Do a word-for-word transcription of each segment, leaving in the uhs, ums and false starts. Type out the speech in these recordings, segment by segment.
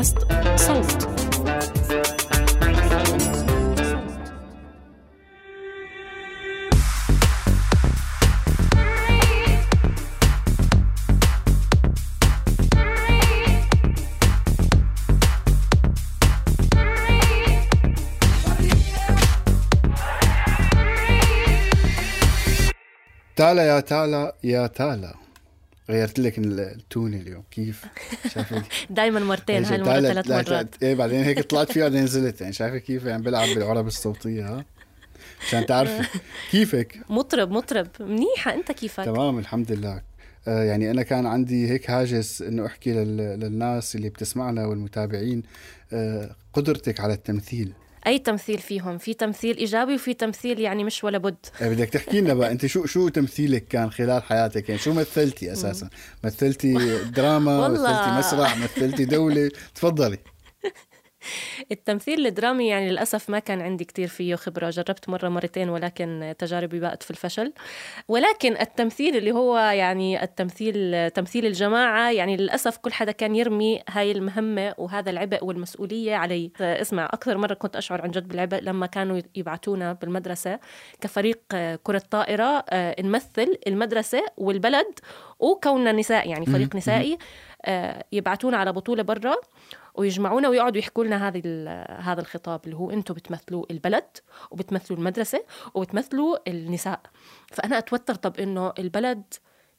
بودكاست صوت. تعالى يا تعالى يا تعالى، غيرت لك التون اليوم كيف؟ شايفه دائما مرتين، هالمره ثلاث مرات. ايه بعدين هيك طلعت فيها بعدين نزلت، يعني شايفه كيف عم يعني بلعب بالعرب الصوتيه، ها عشان تعرفي كيفك. مطرب مطرب منيحه، انت كيفك؟ تمام الحمد لله. آه يعني انا كان عندي هيك هاجس انه احكي لل... للناس اللي بتسمعنا والمتابعين آه قدرتك على التمثيل. أي تمثيل فيهم، في تمثيل إيجابي وفي تمثيل يعني مش ولا بد. بدك تحكي لنا بقى أنت شو شو تمثيلك كان خلال حياتك، يعني شو مثلتي أساسا؟ مثلتي دراما، مثلتي مسرح، مثلتي دولة؟ تفضلي. التمثيل الدرامي يعني للأسف ما كان عندي كتير فيه خبرة، جربت مرة مرتين ولكن تجاربي باءت في الفشل. ولكن التمثيل اللي هو يعني التمثيل تمثيل الجماعة، يعني للأسف كل حدا كان يرمي هاي المهمة وهذا العبء والمسؤولية علي. اسمع، أكثر مرة كنت أشعر عن جد بالعبء لما كانوا يبعتونا بالمدرسة كفريق كرة طائرة نمثل المدرسة والبلد، وكوننا نساء يعني فريق نسائي، يبعتونا على بطولة برا ويجمعونا ويقعدوا يحكوا لنا هذه هذا الخطاب اللي هو انتم بتمثلوا البلد وبتمثلوا المدرسة وبتمثلوا النساء. فأنا أتوتر، طب إنه البلد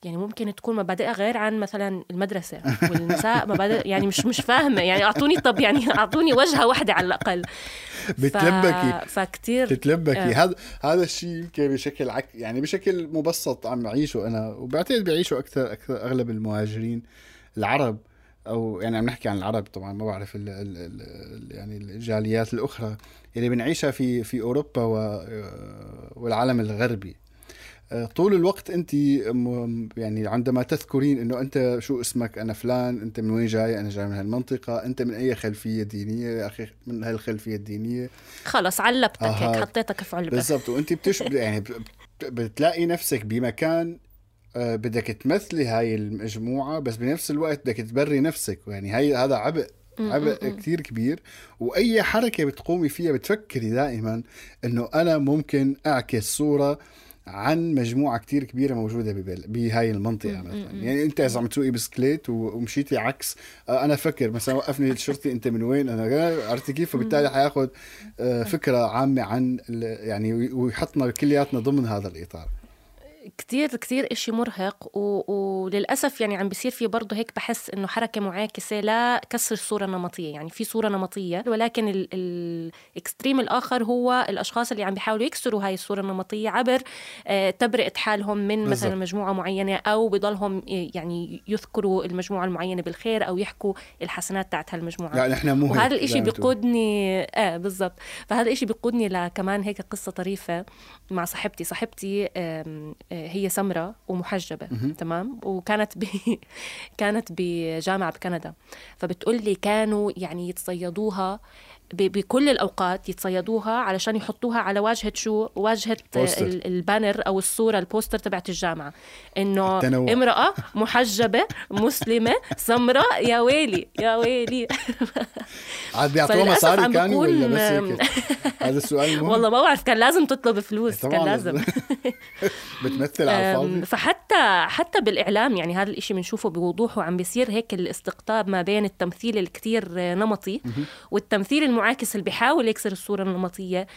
يعني ممكن تكون مبادئها غير عن مثلا المدرسة والنساء مبادئ، يعني مش مش فاهمة يعني، أعطوني طب يعني أعطوني وجهة واحدة على الأقل. بتلبكي فكتير بتلبكي. هذا هذا الشيء بشكل عك يعني بشكل مبسط عم أعيشه أنا، وبعتقد بعيشه أكثر أكثر أغلب المهاجرين العرب، او يعني عم نحكي عن العرب طبعا، ما بعرف ال ال ال يعني الجاليات الاخرى اللي بنعيشها في في اوروبا والعالم الغربي طول الوقت. انت يعني عندما تذكرين انه انت شو اسمك، انا فلان، انت من وين جاي، انا جاي من هالمنطقه، انت من اي خلفيه دينيه يا اخي، من هالخلفيه الدينيه، خلص علبتك هيك حطيتك في علبه بالضبط. وانت بتش يعني بتلاقي نفسك بمكان بدك تمثلي هاي المجموعة، بس بنفس الوقت بدك تبري نفسك، يعني هاي هذا عبء عبء كتير كبير. وأي حركة بتقومي فيها بتفكري دائما إنه أنا ممكن أعكس صورة عن مجموعة كتير كبيرة موجودة بهاي المنطقة مثلا. يعني أنت إذا عم تسوقي بسكليت ومشيتي عكس، أنا فكر مثلا وقفني الشرطي أنت من وين، أنا عرفت كيف، فبالتالي حياخد فكرة عامة عن يعني ويحطنا كلياتنا ضمن هذا الإطار. كتير كتير إشي مرهق، و... وللأسف يعني عم بيصير فيه برضو هيك، بحس إنه حركة معاكسة لا كسر الصورة النمطية، يعني في صورة نمطية ولكن ال... الإكستريم الآخر هو الأشخاص اللي عم بيحاولوا يكسروا هاي الصورة النمطية عبر تبرئة حالهم من مثلا مجموعة معينة، أو بضلهم يعني يذكروا المجموعة المعينة بالخير أو يحكوا الحسنات تاعت هالمجموعة، يعني إحنا مو هيك. وهذا الإشي بيقودني آه بالضبط، فهذا الإشي بيقودني لكمان هيك قصة طريفة مع صاحبتي. صاحبتي آم... هي سمرة ومحجبة تمام، وكانت ب... كانت بجامعة بكندا، فبتقول لي كانوا يعني يتصيدوها ب... بكل الأوقات يتصيدوها علشان يحطوها على واجهة شو واجهة ال... البانر أو الصورة البوستر تبعت الجامعة، إنه امرأة محجبة مسلمة سمرة. يا ويلي يا ويلي. عاد بيعطوها مصاري كانوا ولا بس هيك؟ هذا السؤال مهم والله، ما بعرف، كان لازم تطلب فلوس، كان لازم. بتمثل على الفاضي. فحتى حتى بالإعلام يعني هذا الإشي بنشوفه بوضوح، وعم بيصير هيك الاستقطاب ما بين التمثيل الكتير نمطي والتمثيل المعاكس اللي بيحاول يكسر الصورة النمطية.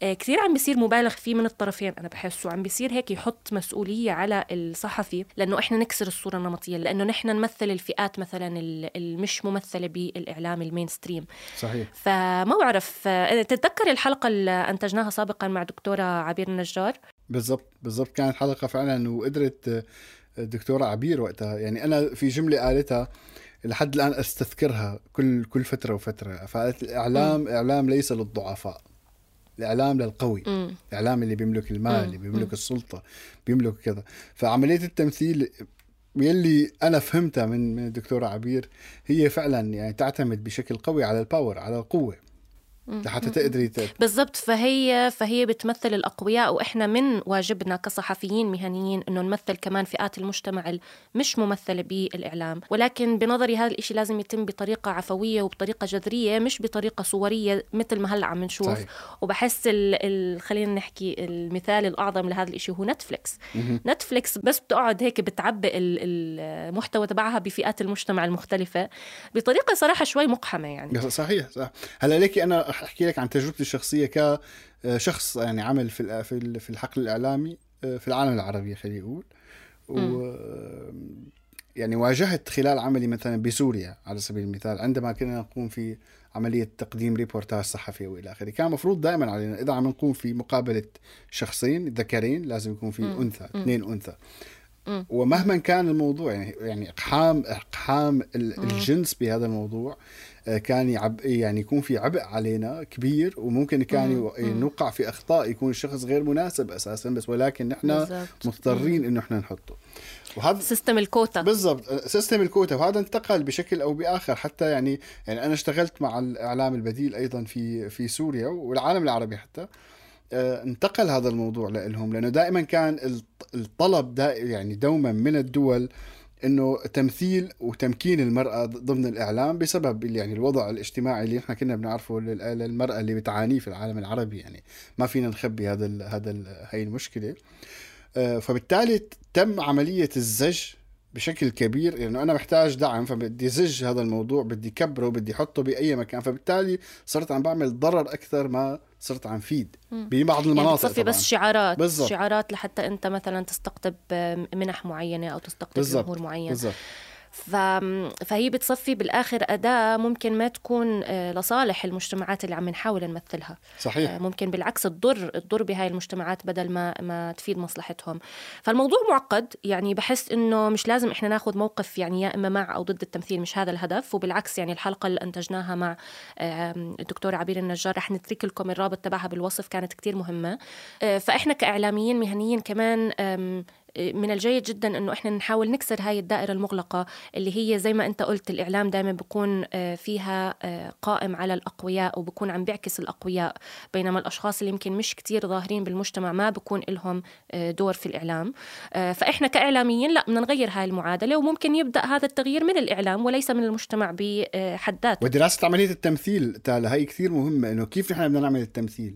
كثير عم بيصير مبالغ فيه من الطرفين، أنا بحسه عم بيصير هيك يحط مسؤولية على الصحفي، لأنه إحنا نكسر الصورة النمطية، لأنه نحن نمثل الفئات مثلا المش ممثلة بالإعلام المينستريم. صحيح. فما بعرف، تتذكر الحلقة اللي أنتجناها سابقا مع دكتورة عبير النجار؟ بالضبط بالضبط، كانت حلقة فعلا، وقدرت الدكتورة عبير وقتها، يعني أنا في جملة قالتها لحد الآن أستذكرها كل كل فترة وفترة، فقالت الإعلام م. إعلام ليس للضعفاء، الإعلام للقوي، م. الإعلام اللي بيملك المال، اللي بيملك م. السلطة، بيملك كذا. فعملية التمثيل يلي أنا فهمتها من من الدكتورة عبير هي فعلا يعني تعتمد بشكل قوي على الباور، على القوة. لحتى تقدري بالضبط. فهي فهي بتمثل الأقوياء، وإحنا من واجبنا كصحفيين مهنيين إنه نمثل كمان فئات المجتمع مش ممثلة بالإعلام. ولكن بنظري هذا الإشي لازم يتم بطريقة عفوية وبطريقة جذرية، مش بطريقة صورية مثل ما هلأ عم نشوف. صحيح. وبحس ال ال خلينا نحكي المثال الأعظم لهذا الإشي هو نتفليكس. مه. نتفليكس بس بتقعد هيك بتعبئ المحتوى تبعها بفئات المجتمع المختلفة بطريقة صراحة شوي مقحمة يعني. صحيح صح. هلا ليكي أنا أحكي لك عن تجربتي الشخصية كشخص يعني عمل في في الحقل الإعلامي في العالم العربي خلينا نقول. و يعني واجهت خلال عملي مثلا بسوريا على سبيل المثال، عندما كنا نقوم في عملية تقديم ريبورتاج صحفي وإلى آخره، كان مفروض دائما علينا إذا عم نقوم في مقابلة شخصين ذكرين لازم يكون في أنثى، اثنين أنثى. ومهما كان الموضوع يعني يعني إقحام إقحام الجنس بهذا الموضوع كان يعب يعني يكون في عبء علينا كبير، وممكن كان نوقع في أخطاء يكون الشخص غير مناسب أساسا، بس ولكن نحن مضطرين إنه نحن نحطه. وهذا سيستم الكوتا بالضبط، سيستم الكوتا. وهذا انتقل بشكل أو بآخر حتى يعني يعني أنا اشتغلت مع الإعلام البديل أيضا في في سوريا والعالم العربي حتى. آه، انتقل هذا الموضوع لهم، لأنه دائما كان الطلب دائم يعني دوما من الدول إنه تمثيل وتمكين المرأة ضمن الإعلام، بسبب يعني الوضع الاجتماعي اللي إحنا كنا بنعرفه للمرأة اللي بتعانيه في العالم العربي. يعني ما فينا نخبي هذا ال هذا ال هاي المشكلة. آه، فبالتالي تم عملية الزج بشكل كبير، لأنه يعني أنا محتاج دعم فبدي زج هذا الموضوع، بدي كبره وبدي حطه بأي مكان، فبالتالي صرت عم بعمل ضرر أكثر ما صرت عم فيد ببعض المناطق. يعني تصفي بس شعارات بالزبط. شعارات لحتى أنت مثلا تستقطب منح معينة أو تستقطب جمهور معين بالزبط. فهي بتصفي بالآخر أداة ممكن ما تكون لصالح المجتمعات اللي عم نحاول نمثلها. صحيح. ممكن بالعكس تضر تضر بهاي المجتمعات بدل ما ما تفيد مصلحتهم. فالموضوع معقد، يعني بحس إنه مش لازم إحنا ناخذ موقف يعني يا إما مع أو ضد التمثيل، مش هذا الهدف. وبالعكس يعني الحلقة اللي أنتجناها مع الدكتورة عبير النجار رح نترك لكم الرابط تبعها بالوصف، كانت كتير مهمة. فإحنا كإعلاميين مهنيين كمان من الجيد جدا أنه إحنا نحاول نكسر هاي الدائرة المغلقة اللي هي زي ما أنت قلت الإعلام دائما بيكون فيها قائم على الأقوياء وبكون عم بيعكس الأقوياء، بينما الأشخاص اللي يمكن مش كتير ظاهرين بالمجتمع ما بكون لهم دور في الإعلام. فإحنا كإعلاميين لا بدنا نغير هاي المعادلة، وممكن يبدأ هذا التغيير من الإعلام وليس من المجتمع بحد ذاته. ودراسة عملية التمثيل تالا هي كثير مهمة، إنه كيف نحن بدنا نعمل التمثيل.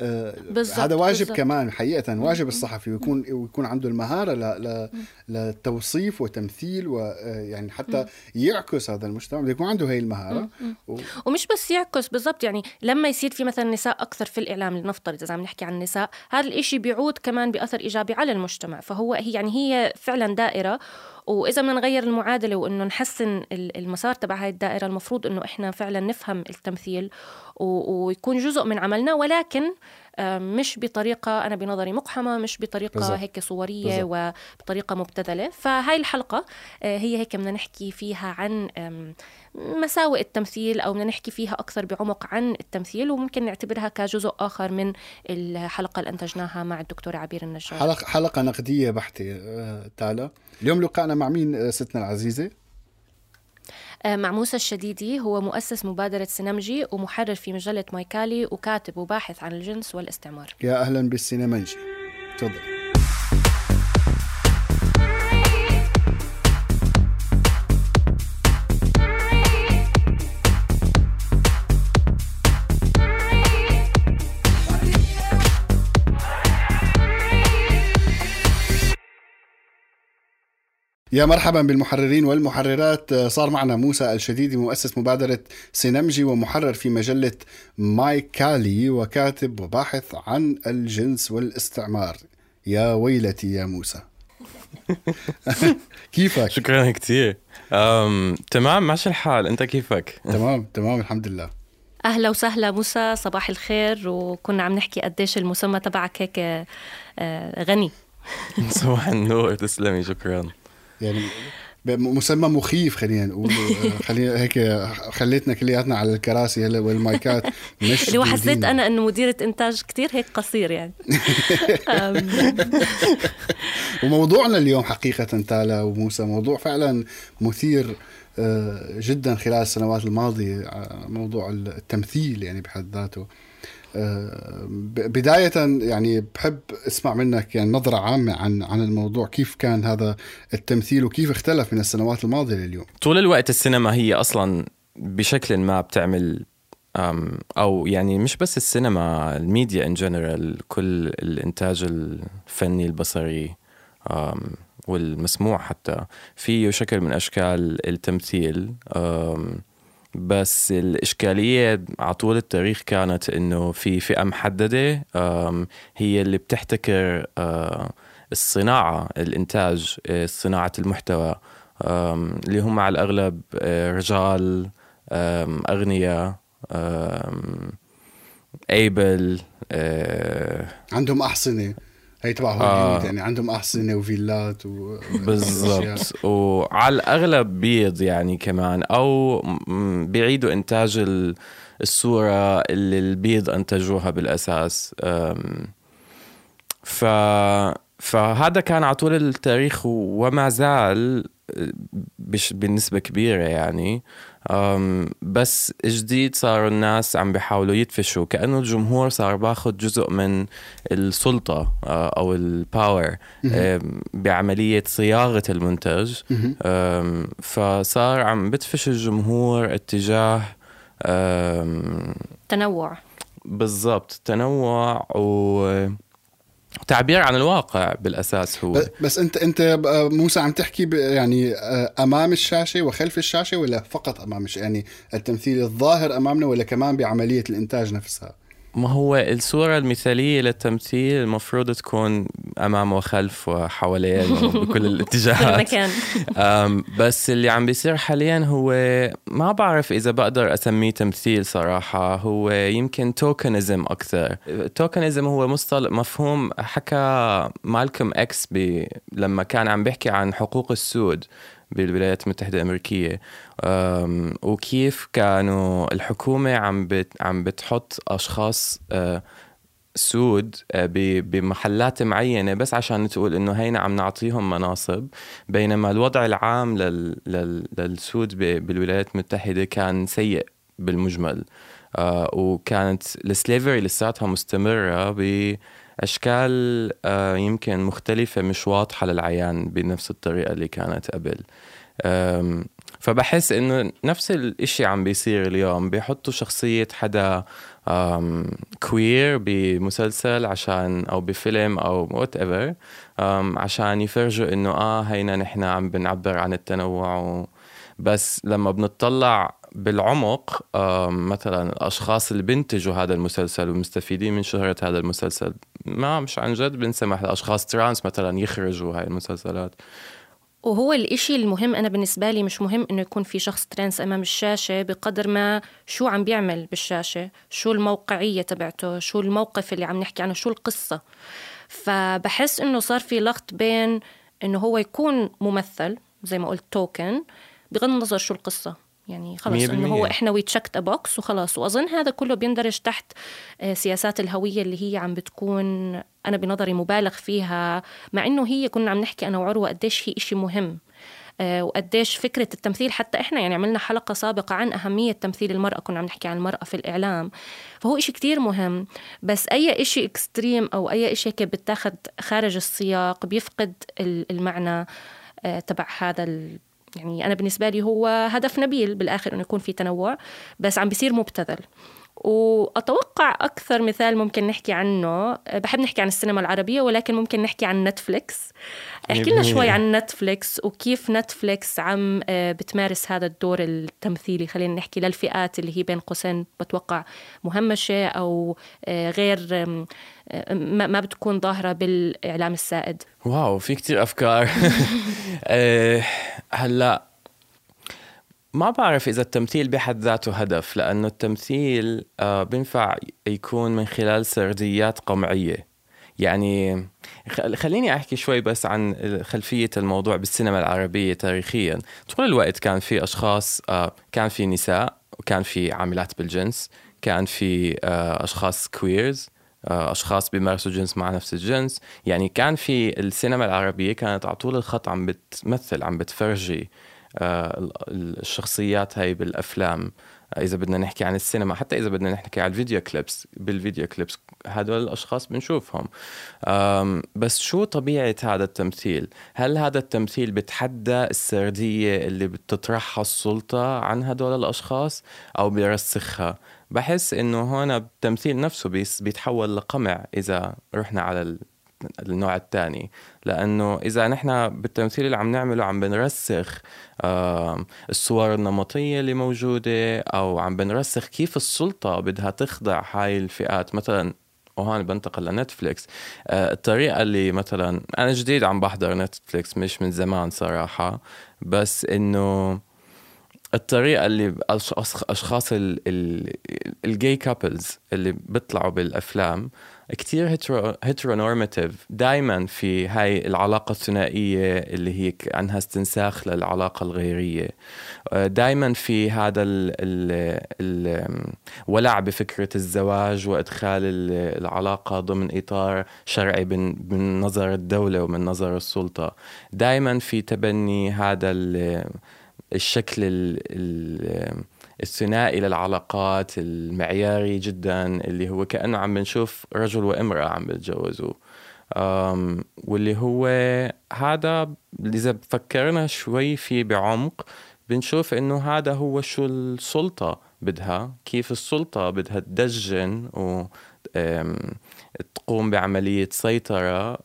آه هذا واجب بالزبط. كمان حقيقة واجب الصحفي، ويكون ويكون عنده المهارة ل ل للتوصيف وتمثيل، ويعني حتى يعكس هذا المجتمع بده يكون عنده هاي المهارة. و... ومش بس يعكس بالضبط، يعني لما يصير في مثلا نساء أكثر في الإعلام لنفترض إذا عم نحكي عن النساء، هذا الإشي بيعود كمان بأثر إيجابي على المجتمع. فهو هي يعني هي فعلا دائرة، وإذا ما نغير المعادلة وإنه نحسن المسار تبع هاي الدائرة المفروض إنه إحنا فعلا نفهم التمثيل ويكون جزء من عملنا، ولكن مش بطريقة أنا بنظري مقحمة، مش بطريقة بالزبط. هيك صورية بالزبط. وبطريقة مبتذلة. فهاي الحلقة هي هيك بدنا نحكي فيها عن مساوئ التمثيل، أو بدنا نحكي فيها أكثر بعمق عن التمثيل، وممكن نعتبرها كجزء آخر من الحلقة اللي أنتجناها مع الدكتورة عبير النجار. حلقة, حلقة نقدية بحتة. تالا اليوم لقانا مع مين ستنا العزيزة؟ مع موسى الشديدي، هو مؤسس مبادرة سينمجي ومحرر في مجلة مايكالي وكاتب وباحث عن الجنس والاستعمار. يا أهلا بالسينماجي، تفضل. يا مرحبا بالمحررين والمحررات. صار معنا موسى الشديدي، مؤسس مبادرة سينمجي ومحرر في مجلة مايكالي وكاتب وباحث عن الجنس والاستعمار. يا ويلتي يا موسى. كيفك؟ شكرا كثير. تمام ماشي الحال، انت كيفك؟ تمام تمام الحمد لله. اهلا وسهلا موسى، صباح الخير. وكنا عم نحكي قديش المسمى تبعك هيك غني. صباح النور، تسلمي شكرا. يعني بمسمى مخيف خلينا نقول. خلينا هيك خليتنا كلياتنا على الكراسي هلا والمايكات مش اللي حسيت انا انه مديرة انتاج كتير هيك قصير يعني. وموضوعنا اليوم حقيقة تالا وموسى موضوع فعلا مثير جدا خلال السنوات الماضية، موضوع التمثيل يعني بحد ذاته. بداية يعني بحب اسمع منك يعني نظرة عامة عن عن الموضوع، كيف كان هذا التمثيل وكيف اختلف من السنوات الماضية لليوم؟ طول الوقت السينما هي أصلا بشكل ما بتعمل، أو يعني مش بس السينما، الميديا إن جنرال، كل الإنتاج الفني البصري والمسموع حتى فيه شكل من أشكال التمثيل. بس الإشكالية على طول التاريخ كانت إنه في فئة محددة هي اللي بتحتكر الصناعة، الإنتاج، صناعة المحتوى، اللي هم على الأغلب رجال أغنياء أيبل، عندهم أحصنة، هي تبع هوليوود يعني، عندهم أحصنة وفيلات و... بالضبط، وعلى الأغلب بيض يعني كمان، أو بيعيدوا إنتاج الصورة اللي البيض أنتجوها بالأساس. ف... فهذا كان على طول التاريخ وما زال بش... بالنسبة كبيرة يعني. بس جديد صاروا الناس عم بيحاولوا يتفشوا، كأنه الجمهور صار باخد جزء من السلطة أو الباور بعملية صياغة المنتج. فصار عم بتفش الجمهور اتجاه تنوع، بالضبط تنوع و تعبير عن الواقع بالأساس هو. بس أنت أنت موسى عم تحكي يعني أمام الشاشة وخلف الشاشة، ولا فقط أمام الشاشة يعني التمثيل الظاهر أمامنا، ولا كمان بعملية الإنتاج نفسها؟ ما هو الصورة المثالية للتمثيل المفروض تكون أمام وخلف وحواليه بكل الاتجاهات. بس اللي عم بيصير حاليا هو ما بعرف إذا بقدر أسميه تمثيل صراحة، هو يمكن توكنزم أكثر. توكنزم هو مصطلح مفهوم حكى مالكم إكس بي لما كان عم بيحكي عن حقوق السود بالولايات المتحدة الأمريكية، وكيف كانوا الحكومة عم عم بتحط أشخاص سود بمحلات معينة بس عشان تقول إنه هينا عم نعطيهم مناصب، بينما الوضع العام للسود بالولايات المتحدة كان سيء بالمجمل، وكانت السليفري لساتها مستمرة ب أشكال يمكن مختلفة مش واضحة للعيان بنفس الطريقة اللي كانت قبل. فبحس إنه نفس الإشي عم بيصير اليوم، بيحطوا شخصية حدا كوير بمسلسل عشان أو بفيلم أو whatever عشان يفرجوا إنه آه هينا نحن عم بنعبر عن التنوع و... بس لما بنطلع بالعمق مثلا الأشخاص اللي بنتجوا هذا المسلسل ومستفيدين من شهرة هذا المسلسل، ما مش عن جد بنسمح لأشخاص ترانس مثلا يخرجوا هاي المسلسلات. وهو الإشي المهم، أنا بالنسبة لي مش مهم إنه يكون في شخص ترانس أمام الشاشة بقدر ما شو عم بيعمل بالشاشة، شو الموقعية تبعته، شو الموقف اللي عم نحكي عنه، شو القصة. فبحس إنه صار في لخط بين إنه هو يكون ممثل زي ما قلت توكن بغض النظر شو القصة، يعني خلاص إنه هو إحنا ويتشكت أبوكس وخلاص. وأظن هذا كله بيندرج تحت سياسات الهوية اللي هي عم بتكون أنا بنظري مبالغ فيها، مع إنه هي كنا عم نحكي أنا وعروة قديش هي إشي مهم، وقديش فكرة التمثيل حتى إحنا يعني عملنا حلقة سابقة عن أهمية تمثيل المرأة، كنا عم نحكي عن المرأة في الإعلام، فهو إشي كتير مهم. بس أي إشي إكستريم أو أي إشي كي بتاخد خارج السياق بيفقد المعنى تبع هذا ال يعني أنا بالنسبة لي هو هدف نبيل بالآخر أنه يكون في تنوع، بس عم بيصير مبتذل. وأتوقع أكثر مثال ممكن نحكي عنه، بحب نحكي عن السينما العربية ولكن ممكن نحكي عن نتفليكس. احكي لنا شوي عن نتفليكس وكيف نتفليكس عم بتمارس هذا الدور التمثيلي، خلينا نحكي للفئات اللي هي بين قوسين بتوقع مهمشة أو غير ما بتكون ظاهرة بالإعلام السائد. واو في كتير أفكار. هلأ ما بعرف إذا التمثيل بحد ذاته هدف، لأنه التمثيل بينفع يكون من خلال سرديات قمعية، يعني خليني أحكي شوي بس عن خلفية الموضوع بالسينما العربية تاريخيا. طول الوقت كان في أشخاص، كان في نساء، وكان في عاملات بالجنس، كان في أشخاص كويرز، أشخاص بيمارسوا جنس مع نفس الجنس. يعني كان في السينما العربية كانت على طول الخط عم بتمثل، عم بتفرجي الشخصيات هاي بالأفلام. إذا بدنا نحكي عن السينما، حتى إذا بدنا نحكي عن الفيديو كليبس، بالفيديو كليبس هدول الأشخاص بنشوفهم. بس شو طبيعة هذا التمثيل؟ هل هذا التمثيل بتحدى السردية اللي بتطرحها السلطة عن هدول الأشخاص أو بيرسخها؟ بحس إنه هنا التمثيل نفسه بيتحول لقمع إذا رحنا على النوع الثاني، لأنه إذا نحن بالتمثيل اللي عم نعمله عم بنرسخ الصور النمطية اللي موجودة، أو عم بنرسخ كيف السلطة بدها تخضع هاي الفئات. مثلا وهون بنتقل لنتفليكس، الطريقة اللي مثلا أنا جديد عم بحضر نتفليكس مش من زمان صراحة، بس إنه الطريقة اللي أشخاص الجاي كابلز اللي بيطلعوا بالأفلام كتير هيترو هيترونورماتيف، دايما في هاي العلاقة الثنائية اللي هي عنها استنساخ للعلاقة الغيرية، دايما في هذا ال ال الولع بفكرة الزواج وإدخال العلاقة ضمن إطار شرعي من نظر الدولة ومن نظر السلطة، دايما في تبني هذا ال الشكل الثنائي للعلاقات المعياري جدا، اللي هو كأنه عم بنشوف رجل وامرأة عم بتجوزوا، واللي هو هذا إذا فكرنا شوي فيه بعمق بنشوف إنه هذا هو شو السلطة بدها، كيف السلطة بدها تدجن و تقوم بعملية سيطرة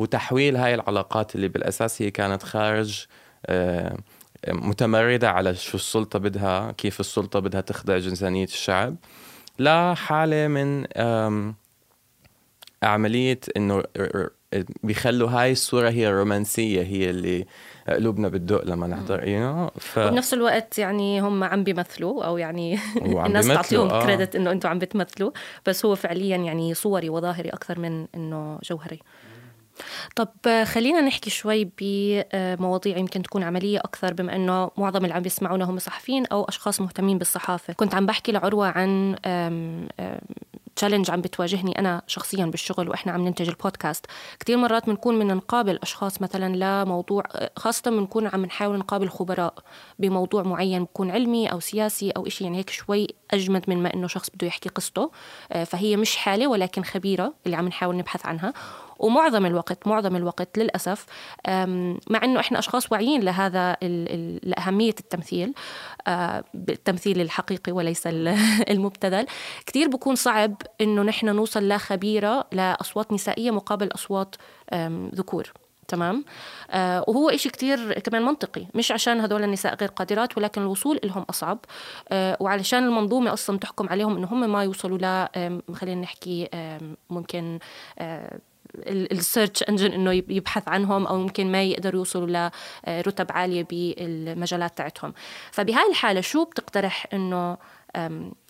وتحويل هاي العلاقات اللي بالأساس هي كانت خارج متمردة على شو السلطة بدها، كيف السلطة بدها تخضع جنسانية الشعب، لا حالة من عملية إنه بيخلوا هاي الصورة هي الرومانسية، هي اللي قلوبنا بتدق لما نحضر إياه. ف... وبنفس الوقت يعني هم عم بيمثلوا، أو يعني الناس تعطيهم آه. كريدت إنه أنتوا عم بتمثلوا، بس هو فعليا يعني صوري وظاهري أكثر من إنه جوهري. طب خلينا نحكي شوي بمواضيع يمكن تكون عملية أكثر، بما أنه معظم اللي عم يسمعونا هم صحفيين أو أشخاص مهتمين بالصحافة. كنت عم بحكي لعروة عن تشالنج عم بتواجهني أنا شخصياً بالشغل وإحنا عم ننتج البودكاست. كتير مرات بنكون من نقابل أشخاص مثلاً لموضوع، خاصة بنكون عم نحاول نقابل خبراء بموضوع معين، بكون علمي أو سياسي أو إشي يعني هيك شوي أجمد من ما إنه شخص بده يحكي قصته، فهي مش حالة ولكن خبيرة اللي عم نحاول نبحث عنها. ومعظم الوقت معظم الوقت للأسف، مع أنه إحنا أشخاص واعيين لهذا الأهمية التمثيل، التمثيل الحقيقي وليس المبتذل، كتير بكون صعب أنه نحن نوصل لخبيرة لأصوات نسائية مقابل أصوات ذكور. تمام، آه وهو إشي كتير كمان منطقي، مش عشان هدول النساء غير قادرات ولكن الوصول لهم أصعب، آه وعلشان المنظومة أصلا تحكم عليهم إنه هم ما يوصلوا ل خلينا نحكي ممكن آه السيرتش انجن إنه يبحث عنهم، أو ممكن ما يقدروا يوصلوا لرتب عالية بالمجالات تاعتهم. فبهاي الحالة شو بتقترح إنه،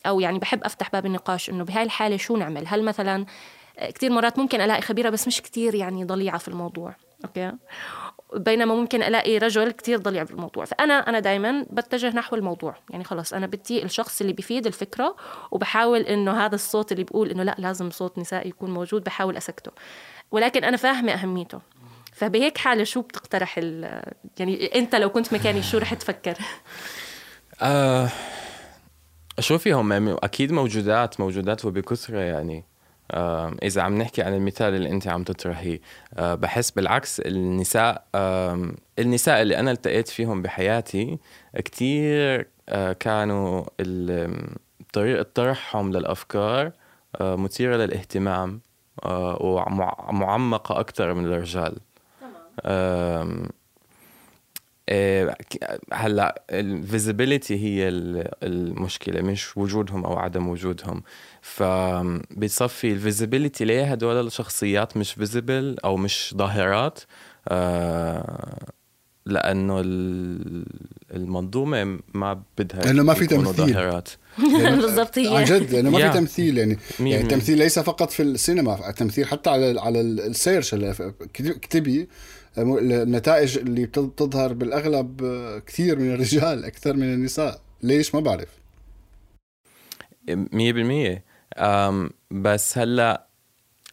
أو يعني بحب أفتح باب النقاش إنه بهاي الحالة شو نعمل؟ هل مثلا كتير مرات ممكن ألاقي خبيرة بس مش كتير يعني ضليعة في الموضوع، أوكي، بينما ممكن ألاقي رجل كتير ضليع بالموضوع؟ فأنا أنا دايماً بتجه نحو الموضوع، يعني خلاص أنا بدي الشخص اللي بيفيد الفكرة، وبحاول إنه هذا الصوت اللي بيقول إنه لا لازم صوت نسائي يكون موجود بحاول أسكته، ولكن أنا فاهمة أهميته. فبهيك حالة شو بتقترح ال... يعني أنت لو كنت مكاني شو رح تفكر؟ آه... أشوفهم أكيد موجودات موجودات وبكثرة يعني. إذا عم نحكي عن المثال اللي أنت عم تطرحيه، بحس بالعكس النساء النساء اللي أنا التقيت فيهم بحياتي كتير كانوا طريقة طرحهم للأفكار مثيرة للاهتمام ومعمقة أكتر من الرجال. تمام. هلا الفيزيبيليتي هي المشكلة، مش وجودهم أو عدم وجودهم. فبتصفي الفيزيبيليتي ليه هدول الشخصيات مش فيزيبل أو مش ظاهرات، لأنه المنظومه ما بدها انه ما في تمثيل بالضبط. عن جد انه ما في تمثيل يعني يعني التمثيل ليس فقط في السينما، التمثيل حتى على على السيرش اكتبي النتائج اللي بتظهر بالاغلب كثير من الرجال اكثر من النساء. ليش ما بعرف مية بالمية. بس هلا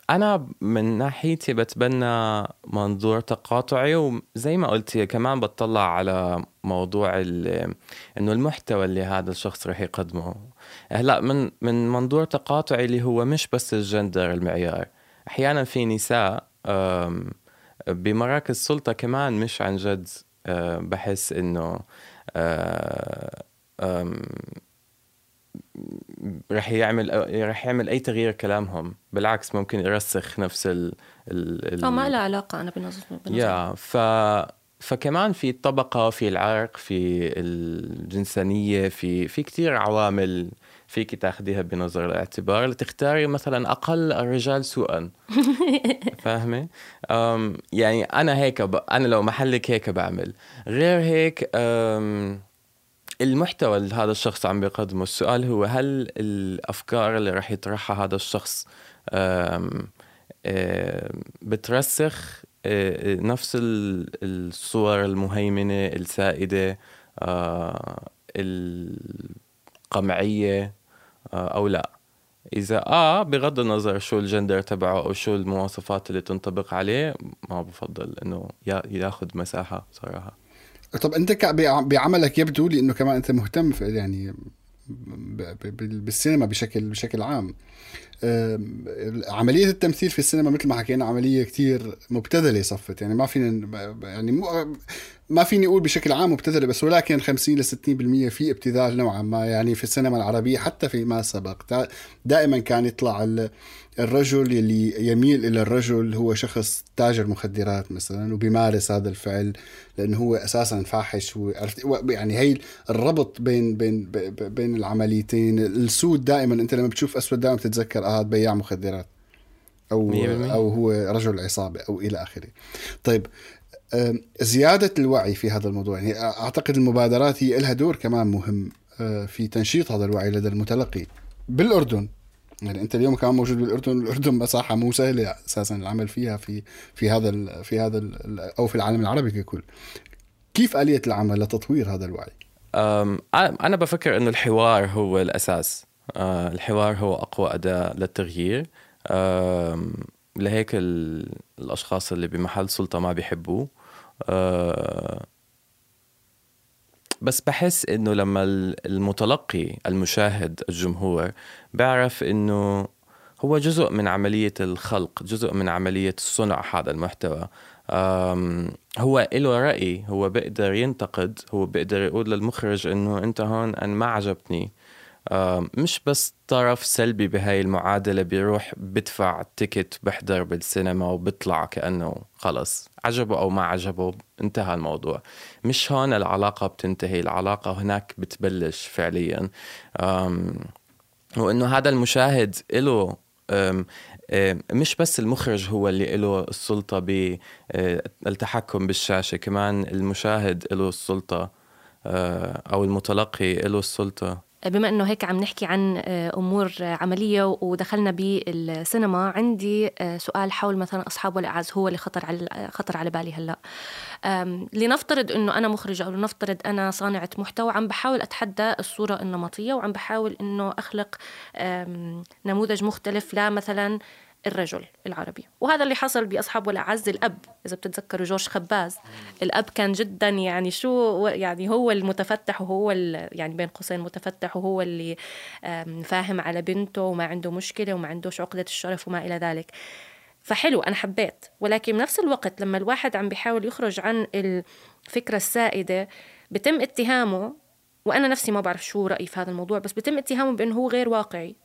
أنا من ناحيتي بتبنى منظور تقاطعي، وزي ما قلتي كمان بتطلع على موضوع إنه المحتوى اللي هذا الشخص رح يقدمه. هلا من من منظور تقاطعي اللي هو مش بس الجندر المعيار، أحيانا في نساء بمراكز السلطة كمان مش عن جد بحس إنه رح يعمل رح يعمل أي تغيير كلامهم، بالعكس ممكن يرسخ نفس ال ال أو ما له علاقة. أنا بالنظر يا ف فكمان في الطبقة، في العرق، في الجنسانية، في في كتير عوامل فيك تاخديها بنظر الاعتبار لتختاري مثلا أقل الرجال سوءا. فاهمة؟ يعني أنا هيك ب... أنا لو محلك هيك بعمل. غير هيك أم... المحتوى اللي هذا الشخص عم بيقدمه، السؤال هو هل الأفكار اللي رح يطرحها هذا الشخص آم آم بترسخ نفس الصور المهيمنة السائدة القمعية أو لا؟ إذا آه بغض النظر شو الجندر تبعه أو شو المواصفات اللي تنطبق عليه، ما بفضل إنه ياخذ مساحة صراحة. طب أنت بعملك يبدو لي إنه كمان أنت مهتم في يعني بالسينما بشكل بشكل عام. عملية التمثيل في السينما مثل ما حكينا عملية كتير مبتذلة صفت، يعني ما فينا يعني مو ما فيني أقول بشكل عام مبتذلة، بس ولكن خمسين إلى ستين بالمية في ابتذال نوعا ما يعني في السينما العربية. حتى في ما سبق دائما كان يطلع الرجل اللي يميل إلى الرجل هو شخص تاجر مخدرات مثلا وبيمارس هذا الفعل لأنه هو أساسا فاحش، وعرفت يعني هي الربط بين بين بين العمليتين. السود دائما أنت لما بتشوف أسود دائما تتذكر هذا بيع مخدرات أو أو هو رجل عصابة أو إلى آخره. طيب زيادة الوعي في هذا الموضوع، يعني أعتقد المبادرات هي لها دور كمان مهم في تنشيط هذا الوعي لدى المتلقي بالأردن. يعني أنت اليوم كمان موجود بالأردن، الأردن مساحة مو سهلة أساساً العمل فيها في في هذا في هذا أو في العالم العربي ككل. كيف آلية العمل لتطوير هذا الوعي؟ أنا بفكر إنه الحوار هو الأساس، الحوار هو أقوى أداة للتغيير. لهيك الأشخاص اللي بمحل سلطة ما بيحبوه. بس بحس إنه لما المتلقي المشاهد الجمهور بعرف إنه هو جزء من عملية الخلق، جزء من عملية صنع هذا المحتوى، هو إله رأي، هو بيقدر ينتقد، هو بيقدر يقول للمخرج إنه أنت هون أنا ما عجبتني. مش بس طرف سلبي بهاي المعادلة بيروح بدفع تيكت بحضر بالسينما وبطلع كأنه خلص عجبه أو ما عجبه انتهى الموضوع. مش هون العلاقة بتنتهي، العلاقة هناك بتبلش فعليا. وإنه هذا المشاهد إله، مش بس المخرج هو اللي إله السلطة بالتحكم بالشاشة، كمان المشاهد إله السلطة أو المتلقي إله السلطة. بما أنه هيك عم نحكي عن أمور عملية ودخلنا بالسينما، عندي سؤال حول مثلا أصحاب والأعز، هو اللي خطر على خطر على بالي هلأ. لنفترض أنه أنا مخرجة أو لنفترض أنا صانعة محتوى، عم بحاول أتحدى الصورة النمطية وعم بحاول أنه أخلق نموذج مختلف لا مثلا الرجل العربي. وهذا اللي حصل بأصحاب والأعز. الأب إذا بتتذكروا جورج خباز، الأب كان جدا يعني شو يعني هو المتفتح وهو يعني بين قوسين متفتح، وهو اللي فاهم على بنته وما عنده مشكلة وما عندهش عقدة الشرف وما إلى ذلك. فحلو أنا حبيت، ولكن بنفس الوقت لما الواحد عم بيحاول يخرج عن الفكرة السائدة بتم اتهامه، وأنا نفسي ما بعرف شو رأيي في هذا الموضوع، بس بتم اتهامه بأنه هو غير واقعي،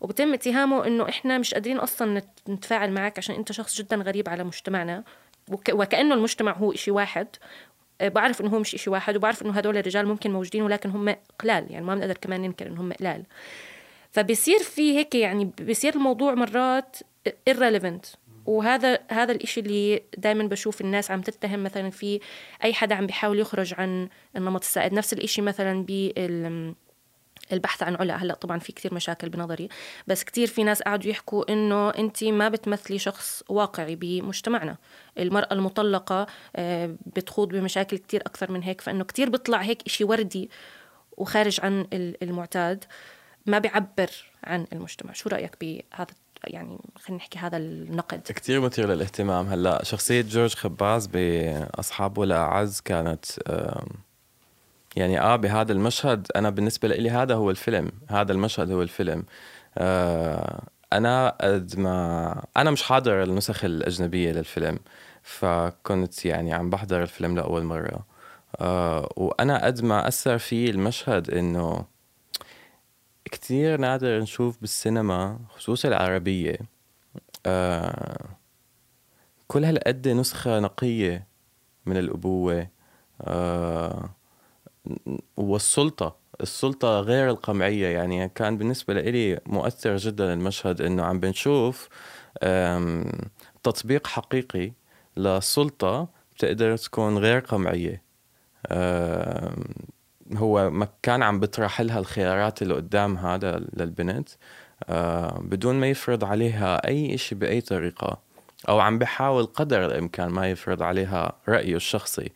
وبتم اتهامه إنه إحنا مش قادرين أصلاً نتفاعل معك عشان أنت شخص جداً غريب على مجتمعنا، وك... وكأنه المجتمع هو إشي واحد. بعرف إنه هو مش إشي واحد، وبعرف إنه هدول الرجال ممكن موجودين ولكن هم قلال، يعني ما بنقدر كمان ننكر إن هم قلال. فبيصير في هيك يعني بيصير الموضوع مرات irrelevant، وهذا هذا الإشي اللي دائما بشوف الناس عم تتهم مثلا في أي حدا عم بيحاول يخرج عن النمط السائد. نفس الإشي مثلا بال البحث عن علا. هلا طبعا في كتير مشاكل بنظري، بس كتير في ناس قاعدوا يحكوا انه انت ما بتمثلي شخص واقعي بمجتمعنا، المرأة المطلقة بتخوض بمشاكل كتير اكثر من هيك، فانه كتير بيطلع هيك اشي وردي وخارج عن المعتاد، ما بيعبر عن المجتمع. شو رأيك بهذا؟ يعني خلينا نحكي هذا النقد كتير مثير للاهتمام. هلا شخصية جورج خباز بأصحابه لأعز كانت يعني آه بهذا المشهد، أنا بالنسبة لي هذا هو الفيلم، هذا المشهد هو الفيلم. آه أنا قد ما أنا مش حاضر النسخ الأجنبية للفيلم، فكنت يعني عم بحضر الفيلم لأول مرة، آه وأنا قد ما أثر فيه المشهد إنه كتير نادر نشوف بالسينما خصوصا العربية آه كل هالقد نسخة نقية من الأبوة آه والسلطة، السلطة غير القمعية. يعني كان بالنسبة لي مؤثر جدا المشهد، إنه عم بنشوف تطبيق حقيقي لسلطة بتقدر تكون غير قمعية. هو ما كان عم بطرح لها الخيارات اللي قدامها للبنت بدون ما يفرض عليها أي إشي بأي طريقة، أو عم بحاول قدر الإمكان ما يفرض عليها رأيه الشخصي.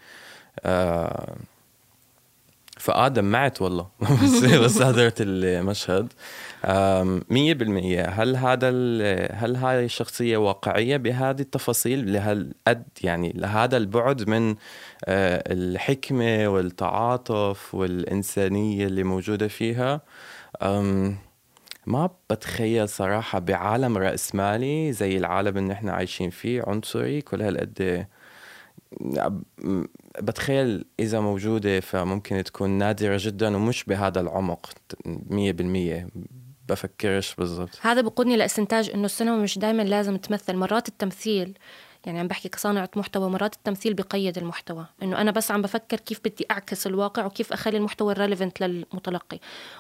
فآدم معت والله بس بس حضرت المشهد مية بالمية. هل هذا هل هاي الشخصية واقعية بهذه التفاصيل لهالقد، يعني لهذا البعد من الحكمة والتعاطف والإنسانية اللي موجودة فيها؟ ما بتخيل صراحة بعالم رأسمالي زي العالم اللي نحن عايشين فيه عنصري كل هالقد. بتخيل إذا موجودة فممكن تكون نادرة جدا ومش بهذا العمق مية بالمية. بفكرش بالضبط. هذا بقودني لاستنتاج إنه السينما مش دائما لازم تمثل. مرات التمثيل، يعني عم بحكي كصانعة محتوى، مرات التمثيل بقيد المحتوى، إنه أنا بس عم بفكر كيف بدي أعكس الواقع وكيف أخلي المحتوى الريليفنت للمتلقي،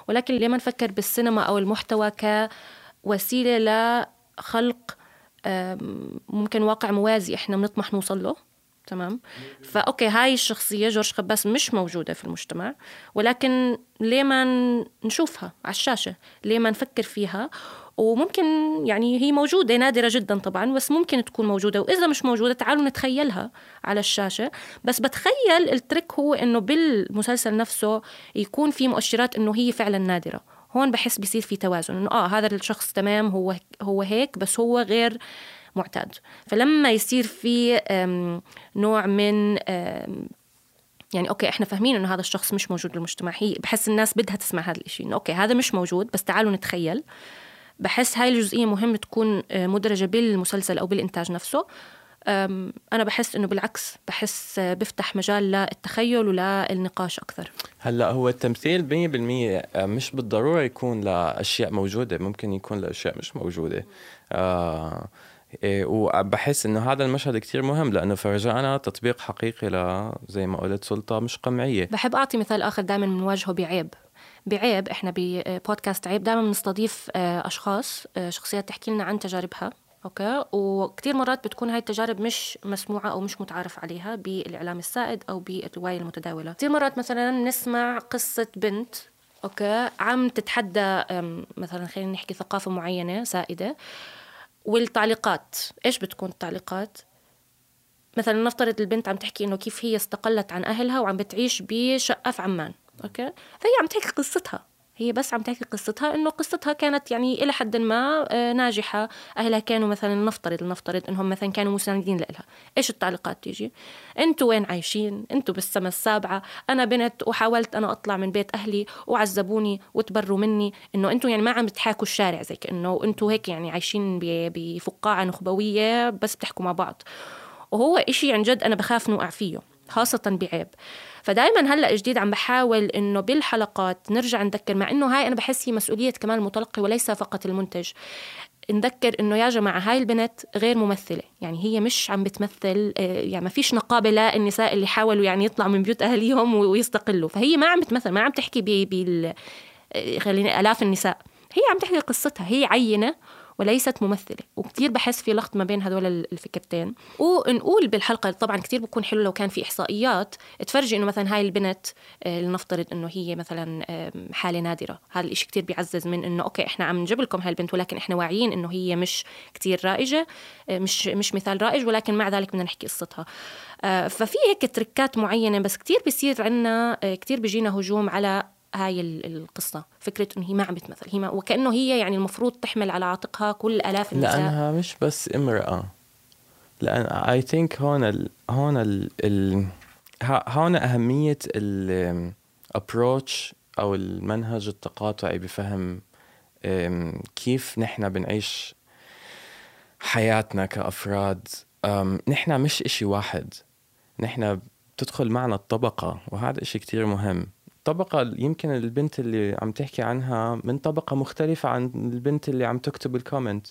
ولكن لما نفكر بالسينما أو المحتوى كوسيلة لخلق ممكن واقع موازي إحنا بنطمح نوصل له. تمام، فأوكي هاي الشخصية جورج خباز مش موجودة في المجتمع، ولكن ليه ما نشوفها على الشاشة؟ ليه ما نفكر فيها؟ وممكن يعني هي موجودة، نادرة جدا طبعا، بس ممكن تكون موجودة، وإذا مش موجودة تعالوا نتخيلها على الشاشة. بس بتخيل الترك هو إنه بالمسلسل نفسه يكون في مؤشرات إنه هي فعلا نادرة. هون بحس بيصير في توازن، إنه آه هذا الشخص تمام، هو هو هيك، بس هو غير معتاد. فلما يصير في نوع من يعني أوكي إحنا فاهمين إنه هذا الشخص مش موجود بالمجتمع، هي بحس الناس بدها تسمع هذا الإشي، إنه أوكي هذا مش موجود بس تعالوا نتخيل. بحس هاي الجزئية مهم تكون مدرجة بالمسلسل أو بالإنتاج نفسه. أنا بحس إنه بالعكس، بحس بفتح مجال للتخيل وللنقاش أكثر. هلأ هو التمثيل مية بالمية مش بالضرورة يكون لأشياء موجودة، ممكن يكون لأشياء مش موجودة. آه وبحس إنه هذا المشهد كتير مهم لأنه فرجعنا تطبيق حقيقي ل زي ما قلت سلطة مش قمعية. بحب أعطي مثال آخر دائما بنواجهه بعيب. بعيب إحنا ببودكاست عيب دائما بنستضيف أشخاص، شخصيات تحكي لنا عن تجاربها، أوكي، وكتير مرات بتكون هاي التجارب مش مسموعة أو مش متعارف عليها بالإعلام السائد أو بالرواية المتداولة. كتير مرات مثلا نسمع قصة بنت أوكي عم تتحدى مثلا خلينا نحكي ثقافة معينة سائدة، والتعليقات إيش بتكون التعليقات؟ مثلا نفترض البنت عم تحكي إنه كيف هي استقلت عن أهلها وعم بتعيش بشقة في عمان، أوكي، فهي عم تحكي قصتها، هي بس عم تحكي قصتها إنه قصتها كانت يعني إلى حد ما ناجحة، أهلها كانوا مثلا نفترض نفترض إنهم مثلا كانوا مساندين لها. إيش التعليقات تيجي؟ أنتوا وين عايشين؟ أنتوا بالسما السابعة، أنا بنت وحاولت أنا أطلع من بيت أهلي وعذبوني وتبروا مني، إنه أنتوا يعني ما عم بتحاكوا الشارع زي كأنه أنتوا هيك يعني عايشين بفقاعة نخبوية بس بتحكوا مع بعض. وهو إشي عن جد أنا بخاف نوقع فيه خاصة بعيب. فدائما هلأ جديد عم بحاول إنه بالحلقات نرجع نذكر، مع إنه هاي أنا بحس هي مسؤولية كمان المتلقي وليس فقط المنتج، نذكر إنه يا جماعة هاي البنت غير ممثلة، يعني هي مش عم بتمثل، يعني ما فيش نقابة للنساء اللي حاولوا يعني يطلعوا من بيوت أهليهم ويستقلوا، فهي ما عم بتمثل، ما عم تحكي بال خلينا آلاف النساء، هي عم تحكي قصتها، هي عينة وليست ممثلة، وكتير بحس في لخط ما بين هدول الفكرتين. ونقول بالحلقة طبعا كتير بكون حلو لو كان في إحصائيات تفرجي إنه مثلا هاي البنت لنفترض إنه هي مثلا حالة نادرة، هذا الإشي كتير بيعزز من إنه أوكي إحنا عم نجيب لكم هاي البنت، ولكن إحنا واعيين إنه هي مش كتير رائجة، مش مش مثال رائج، ولكن مع ذلك بدنا نحكي قصتها. ففي هيك تركات معينة، بس كتير بيصير عنا كتير بيجينا هجوم على هاي القصة، فكرة إن هي ما عم بتمثل، هي ما وكأنه هي يعني المفروض تحمل على عاتقها كل آلاف النساء، لأنها مش بس امرأة. لأن I think هون ال هون ال ال هون أهمية ال approach أو المنهج التقاطعي بفهم كيف نحنا بنعيش حياتنا كأفراد. نحنا مش إشي واحد، نحنا بتدخل معنا الطبقة، وهذا إشي كتير مهم. طبقة يمكن البنت اللي عم تحكي عنها من طبقة مختلفة عن البنت اللي عم تكتب الكومنت،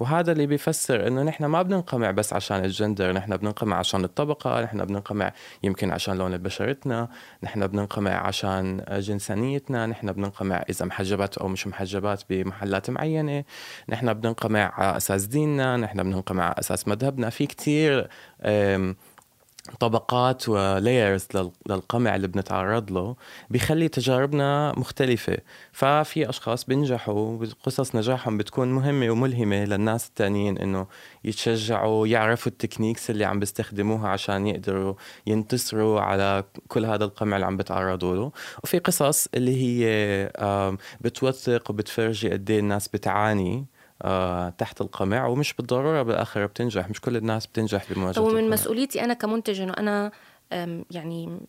وهذا اللي بيفسر إنه نحن ما بننقمع بس عشان الجندر، نحن بننقمع عشان الطبقة، نحن بننقمع يمكن عشان لون بشرتنا، نحن بننقمع عشان جنسانيتنا، نحن بننقمع إذا محجبات أو مش محجبات بمحلات معينة، نحن بننقمع على أساس ديننا، نحن بننقمع على أساس مذهبنا. في كتير طبقات ولايرز للقمع اللي بنتعرض له، بيخلي تجاربنا مختلفة. ففي أشخاص بينجحوا، قصص نجاحهم بتكون مهمة وملهمة للناس التانيين، إنه يتشجعوا، يعرفوا التكنيكس اللي عم بيستخدموها عشان يقدروا ينتصروا على كل هذا القمع اللي عم بتعرضوا له. وفي قصص اللي هي بتوثق وبتفرجي قد ايه الناس بتعاني آه، تحت القمع، ومش بالضرورة بالآخر بتنجح، مش كل الناس بتنجح بمواجهة القمع. ومن مسؤوليتي أنا كمنتج إنه أنا يعني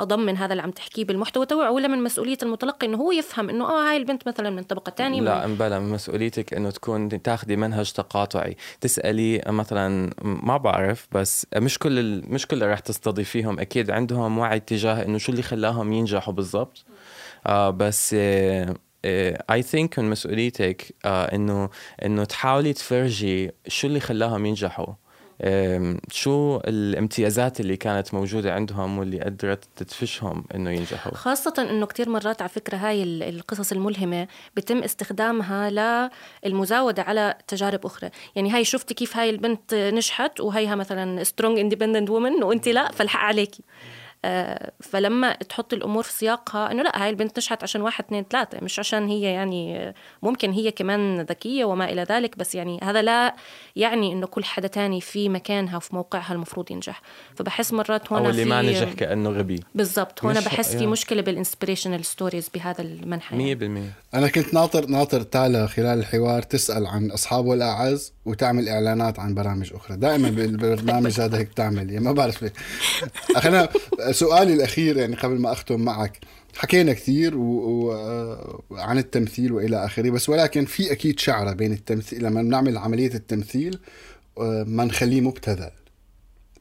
أضمن هذا اللي عم تحكيه بالمحتوى تبعه، ولا من مسؤولية المتلقي إنه هو يفهم إنه آه هاي البنت مثلا من طبقة تانية؟ لا بلا، من مسؤوليتك إنه تكون تاخدي منهج تقاطعي، تسألي مثلا ما بعرف، بس مش كل مش كل راح تستضيفيهم أكيد عندهم وعي تجاه إنه شو اللي خلاهم ينجحوا بالضبط، آه بس آه I think من مسؤوليتك إنه إنه تحاولي تفرجي شو اللي خلاهم ينجحوا، شو الامتيازات اللي كانت موجودة عندهم واللي قدرت تدفشهم إنه ينجحوا. خاصة إنه كتير مرات على فكرة هاي القصص الملهمة بتم استخدامها للمزاودة على تجارب أخرى. يعني هاي شفتي كيف هاي البنت نجحت، وهيها مثلا strong independent woman وأنت لا، فالحق عليكي. فلما تحط الأمور في سياقها إنه لا، هاي البنت نجحت عشان واحد اثنين ثلاثة، مش عشان هي يعني ممكن هي كمان ذكية وما إلى ذلك، بس يعني هذا لا يعني إنه كل حدا تاني في مكانها وفي موقعها المفروض ينجح. فبحس مرات هون أو اللي ما نجح كأنه غبي بالضبط. هون بحس في مشكلة بالإنسبريشنال ستوريز بهذا المنحة مية بالمية. أنا كنت ناطر ناطر تالا خلال الحوار تسأل عن أصحابه الأعز وتعمل إعلانات عن برامج أخرى، دائما بالبرنامج هذا هيك بتعمل، يعني ما بعرف ليه. أخنا سؤالي الأخير يعني قبل ما أختم معك، حكينا كثير وعن التمثيل وإلى آخره، بس ولكن في أكيد شعرة بين التمثيل، لما بنعمل عملية التمثيل ما نخليه مبتذل،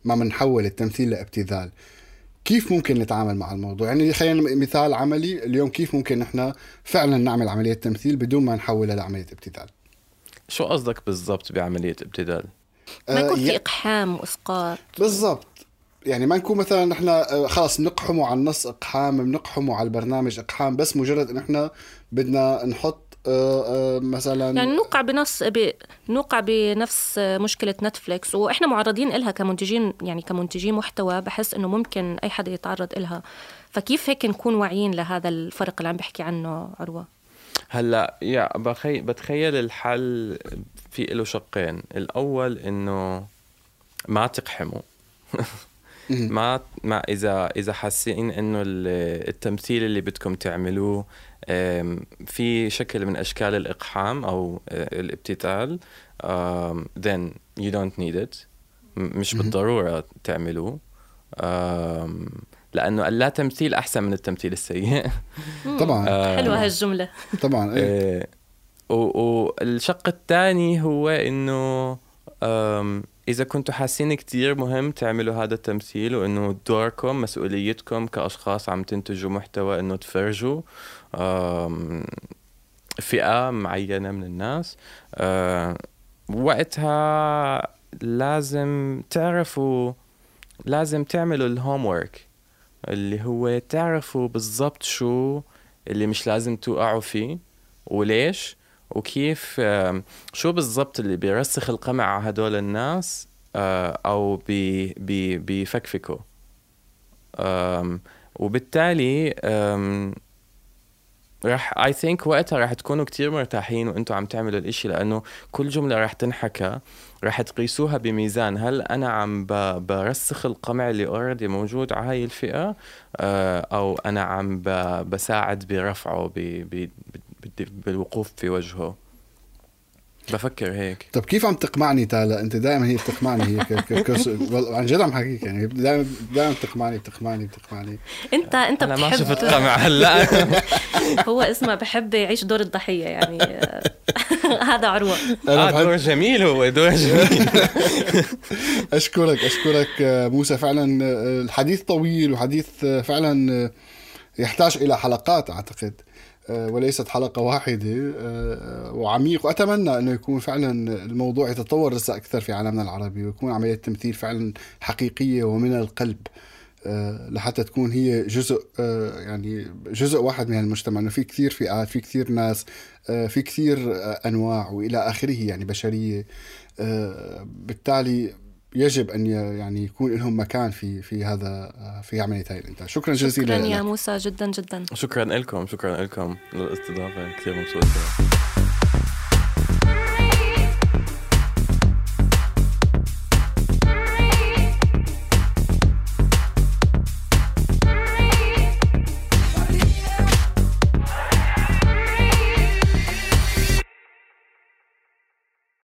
ما بنحول التمثيل لابتذال. كيف ممكن نتعامل مع الموضوع؟ يعني خلينا مثال عملي اليوم، كيف ممكن نحن فعلا نعمل عملية تمثيل بدون ما نحولها لعملية ابتذال؟ شو قصدك بالضبط بعملية ابتذال؟ ما يكون في إقحام وإسقاط. بالضبط، يعني ما نكون مثلا نحن خلاص نقحمه على النص إقحام، بنقحمه على البرنامج إقحام، بس مجرد إن إحنا بدنا نحط مثلا يعني نوقع بنفس ب... نوقع بنفس مشكلة نتفليكس، وإحنا معرضين إلها كمنتجين، يعني كمنتجين محتوى بحس إنه ممكن أي حدا يتعرض إلها. فكيف هيك نكون واعيين لهذا الفرق اللي عم بحكي عنه عروة؟ هلا يا بخي... بتخيل الحل في له شقين. الأول إنه ما تقحمه ما ما إذا إذا حاسين إنه التمثيل اللي بدكم تعملوه في شكل من أشكال الإقحام أو الابتذال، then you don't need it، مش بالضرورة تعملوه، لأنه اللا تمثيل أحسن من التمثيل السيء. طبعا حلوة هالجملة. طبعا إيه. والشق الثاني هو إنه إذا كنتوا حاسين كتير مهم تعملوا هذا التمثيل، وإنه دوركم مسؤوليتكم كأشخاص عم تنتجوا محتوى إنه تفرجوا فئة معينة من الناس، وقتها لازم تعرفوا، لازم تعملوا الهومورك اللي هو تعرفوا بالضبط شو اللي مش لازم توقعوا فيه وليش، وكيف شو بالضبط اللي بيرسخ القمع على هدول الناس أو بي بي بيفكفكوا. وبالتالي رح I think وقتها رح تكونوا كتير مرتاحين وانتوا عم تعملوا الاشي، لأنه كل جملة رح تنحكى رح تقيسوها بميزان، هل أنا عم برسخ القمع اللي already موجود على هاي الفئة أو أنا عم بساعد برفعه بالوقوف في وجهه. بفكر هيك. طب كيف عم تقمعني تالا؟ انت دائما هي بتقمعني هي ككس عن جد عم حكيك يعني دائما دائما بتقمعني بتقمعني بتقمعني انت انت انا ما شفت قمع هلا. هو اسمه بحب يعيش دور الضحيه يعني. هذا عروه. آه دور جميل، هو دور جميل. اشكرك اشكرك موسى، فعلا الحديث طويل وحديث فعلا يحتاج الى حلقات اعتقد وليست حلقة واحدة، وعميق، وأتمنى أنه يكون فعلا الموضوع يتطور لسه أكثر في عالمنا العربي ويكون عملية تمثيل فعلا حقيقية ومن القلب لحتى تكون هي جزء يعني جزء واحد من المجتمع، أنه في كثير فئات، في كثير ناس، في كثير أنواع وإلى آخره يعني بشرية، بالتالي يجب أن يعني يكون لهم مكان في في هذا في عملية هاي الإنتاج. شكرا جزيلا. شكرا يا موسى، جدا جدا. شكرا لكم، شكرا لكم للاستضافة، كثير مبسوطة.